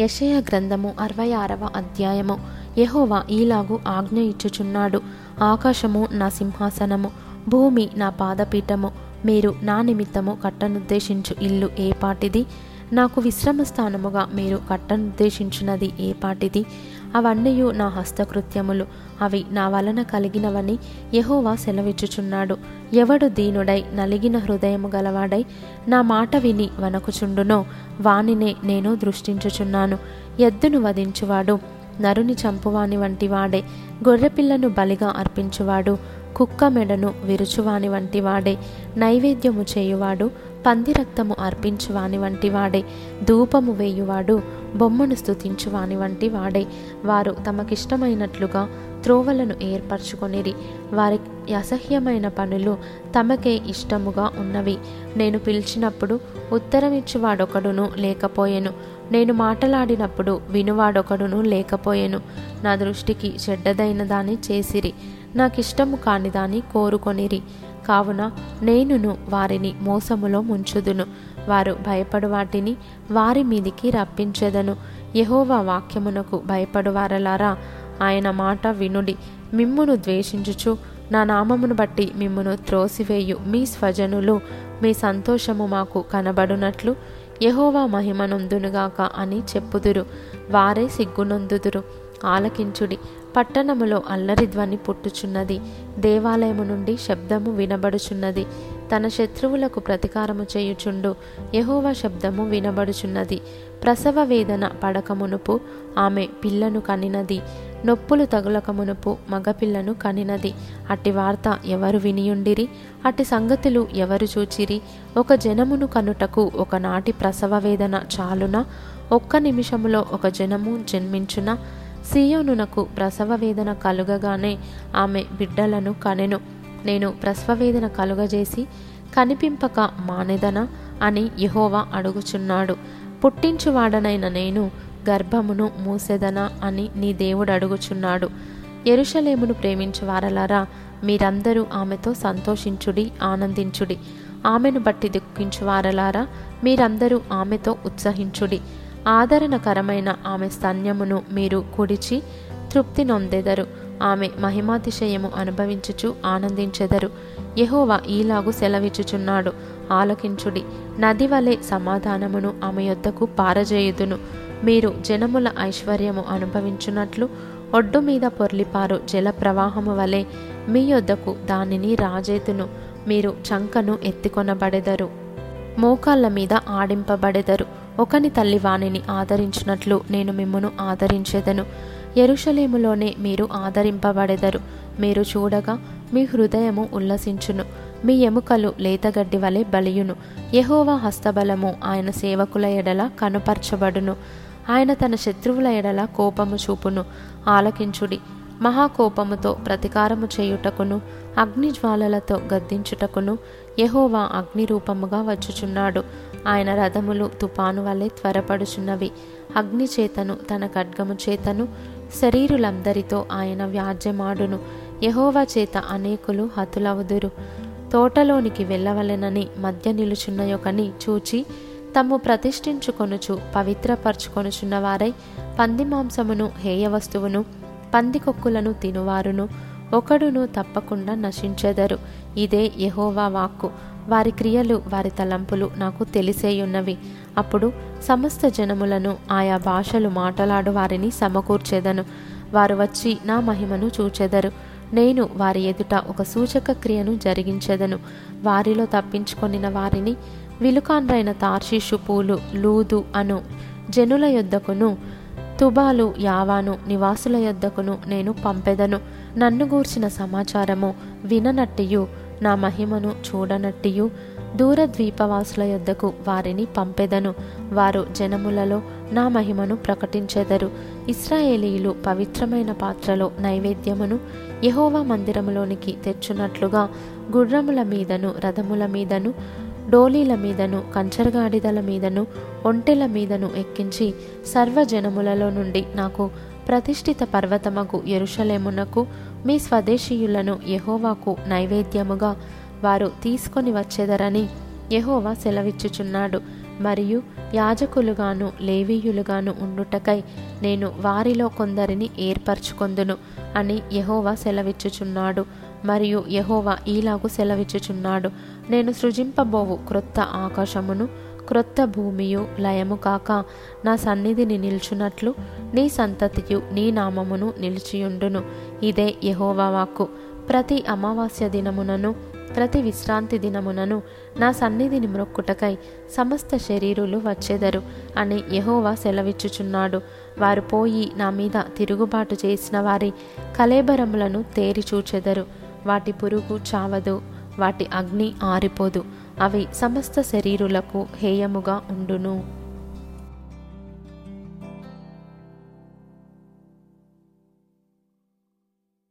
యెషయా గ్రంథము 66వ అధ్యాయము. యెహోవా ఈలాగు ఆజ్ఞ ఇచ్చుచున్నాడు: ఆకాశము నా సింహాసనము, భూమి నా పాదపీఠము. మీరు నా నిమిత్తము కట్టనుద్దేశించు ఇల్లు ఏపాటిది? నాకు విశ్రమ స్థానముగా మీరు కట్టనుద్దేశించున్నది ఏపాటిది? అవన్నీయు నా హస్తకృత్యములు, అవి నా వలన కలిగినవని యెహోవా సెలవిచ్చుచున్నాడు. ఎవడు దీనుడై నలిగిన హృదయము గలవాడై నా మాట విని వణకుచుండునో వానినే నేను దృష్టించుచున్నాను. ఎద్దును వధించువాడు నరుని చంపువాని వంటి వాడే. గొర్రెపిల్లను బలిగా అర్పించువాడు కుక్క మెడను విరుచువాని వంటి వాడే. నైవేద్యము చేయువాడు పందిరక్తము అర్పించువాని వంటి వాడే. ధూపము వేయువాడు బొమ్మను స్తుతించువాని వంటి వాడే. వారు తమకిష్టమైనట్లుగా త్రోవలను ఏర్పరచుకొనిరి, వారి అసహ్యమైన పనులు తమకే ఇష్టముగా ఉన్నవి. నేను పిలిచినప్పుడు ఉత్తరమిచ్చువాడొకడును లేకపోయెను, నేను మాటలాడినప్పుడు వినువాడొకడును లేకపోయెను. నా దృష్టికి చెడ్డదైన దాన్ని చేసిరి, నాకిష్టము కాని దాన్ని కోరుకొనిరి. కావున నేనును వారిని మోసములో ముంచుదును, వారు భయపడు వాటిని వారి మీదికి రప్పించెదను. యెహోవా వాక్యమునకు భయపడు వారలారా, ఆయన మాట వినుడి. మిమ్మును ద్వేషించుచు నా నామమును బట్టి మిమ్మును త్రోసివేయు మీ స్వజనులు మీ సంతోషము మాకు కనబడునట్లు యెహోవా మహిమనొందునుగాక అని చెప్పుదురు. వారే సిగ్గునొందుదురు. ఆలకించుడి, పట్టణములో అల్లరి ధ్వని పుట్టుచున్నది, దేవాలయము నుండి శబ్దము వినబడుచున్నది. తన శత్రువులకు ప్రతీకారము చేయుచుండు యెహోవా శబ్దము వినబడుచున్నది. ప్రసవ వేదన పడకమునుపు ఆమె పిల్లను కనినది, నొప్పులు తగులకమునుపు మగపిల్లను కనినది. అట్టి వార్త ఎవరు వినియుండిరి? అట్టి సంగతులు ఎవరు చూచిరి? ఒక జనమును కనుటకు ఒకనాటి ప్రసవ వేదన చాలునా? ఒక్క నిమిషములో ఒక జనము జన్మించునా? సీయోనునకు ప్రసవ వేదన కలుగగానే ఆమె బిడ్డలను కనెను. నేను ప్రసవ వేదన కలుగజేసి కనిపింపక మానెదనా అని యెహోవా అడుగుచున్నాడు. పుట్టించువాడనైన నేను గర్భమును మూసెదనా అని నీ దేవుడు అడుగుచున్నాడు. యెరూషలేమును ప్రేమించు వారలారా, మీరందరూ ఆమెతో సంతోషించుడి, ఆనందించుడి. ఆమెను బట్టి దుఃఖించు వారలారా, మీరందరూ ఆమెతో ఉత్సహించుడి. ఆదరణకరమైన ఆమె స్తన్యమును మీరు కుడిచి తృప్తి నొందెదరు, ఆమె మహిమాతిశయము అనుభవించుచు ఆనందించెదరు. యెహోవా ఈలాగు సెలవిచ్చుచున్నాడు: ఆలకించుడి, నది వలె సమాధానమును ఆమె యొద్దకు పారజేయుదును. మీరు జనముల ఐశ్వర్యము అనుభవించున్నట్లు ఒడ్డు మీద పొర్లిపారు జల ప్రవాహము వలె మీ యొద్దకు దానిని రాజేతును. మీరు చంకను ఎత్తికొనబడెదరు, మోకాళ్ళ మీద ఆడింపబడెదరు. ఒకని తల్లి వానిని ఆదరించినట్లు నేను మిమ్మును ఆదరించెదను. యెరూషలేములోనే మీరు ఆదరింపబడెదరు. మీరు చూడగా మీ హృదయము ఉల్లసించును, మీ ఎముకలు లేతగడ్డి వలె బలియును. యెహోవా హస్తబలము ఆయన సేవకుల ఎడల కనుపరచబడును, ఆయన తన శత్రువుల ఎడల కోపము చూపును. ఆలకించుడి, మహాకోపముతో ప్రతీకారము చేయుటకును అగ్నిజ్వాలలతో గద్దించుటకును యెహోవా అగ్నిరూపముగా వచ్చుచున్నాడు. ఆయన రథములు తుపాను వలె త్వరపడుచున్నవి. అగ్నిచేతను తన ఖడ్గము చేతను శరీరులందరితో ఆయన వ్యాజ్యమాడును. యెహోవా చేత అనేకులు హతులవుదురు. తోటలోనికి వెళ్ళవలెనని మధ్య నిలుచున్న యొకని చూచి తమ్ము ప్రతిష్ఠించుకొనుచు పవిత్రపరచుకొనుచున్న వారై పందిమాంసమును హేయవస్తువును పందికొక్కులను తినువారును ఒకడును తప్పకుండా నశించెదరు. ఇదే యెహోవా వాక్కు. వారి క్రియలు వారి తలంపులు నాకు తెలిసేయున్నవి. అప్పుడు సమస్త జనములను ఆయా భాషలు మాట్లాడు వారిని సమకూర్చెదను. వారు వచ్చి నా మహిమను చూచెదరు. నేను వారి ఎదుట ఒక సూచక క్రియను జరిగించెదను. వారిలో తప్పించుకొనిన వారిని విలుకాన్రైన తార్షీషు పూలు లూదు అను జనుల యొద్దకును తుబాలు యావాను నివాసుల యొద్దకును నేను పంపెదను. నన్ను గూర్చిన సమాచారము విననట్టియు నా మహిమను చూడనట్టియు దూర ద్వీపవాసుల యొద్దకు వారిని పంపెదను. వారు జనములలో నా మహిమను ప్రకటించెదరు. ఇశ్రాయేలీయులు పవిత్రమైన పాత్రలో నైవేద్యమును యెహోవా మందిరములోనికి తెచ్చునట్లుగా గుర్రముల మీదను రథముల మీదను డోలీల మీదను కంచరగాడిదల మీదను ఒంటెల మీదను ఎక్కించి సర్వజనములలో నుండి నాకు ప్రతిష్ఠిత పర్వతమగు యెరూషలేమునకు మీ స్వదేశీయులను యెహోవాకు నైవేద్యముగా వారు తీసుకొని వచ్చెదరని యెహోవా సెలవిచ్చుచున్నాడు. మరియు యాజకులుగాను లేవీయులుగాను ఉండుటకై నేను వారిలో కొందరిని ఏర్పరచుకొందును అని యెహోవా సెలవిచ్చుచున్నాడు. మరియు యెహోవా ఈలాగు సెలవిచ్చుచున్నాడు, నేను సృజింపబోవు క్రొత్త ఆకాశమును క్రొత్త భూమియు లయము కాక నా సన్నిధిని నిల్చున్నట్లు నీ సంతతియు నీ నామమును నిలిచియుండును. ఇదే యెహోవా వాక్కు. ప్రతి అమావాస్య దినమునను ప్రతి విశ్రాంతి దినమునను నా సన్నిధిని మ్రొక్కుటకై సమస్త శరీరులు వచ్చెదరు అని యెహోవా సెలవిచ్చుచున్నాడు. వారు పోయి నా మీద తిరుగుబాటు చేసిన వారి కళేబరములను తేరిచూచెదరు. వాటి పురుగు చావదు, వాటి అగ్ని ఆరిపోదు, అవి సమస్త శరీరులకు హేయముగా ఉండును.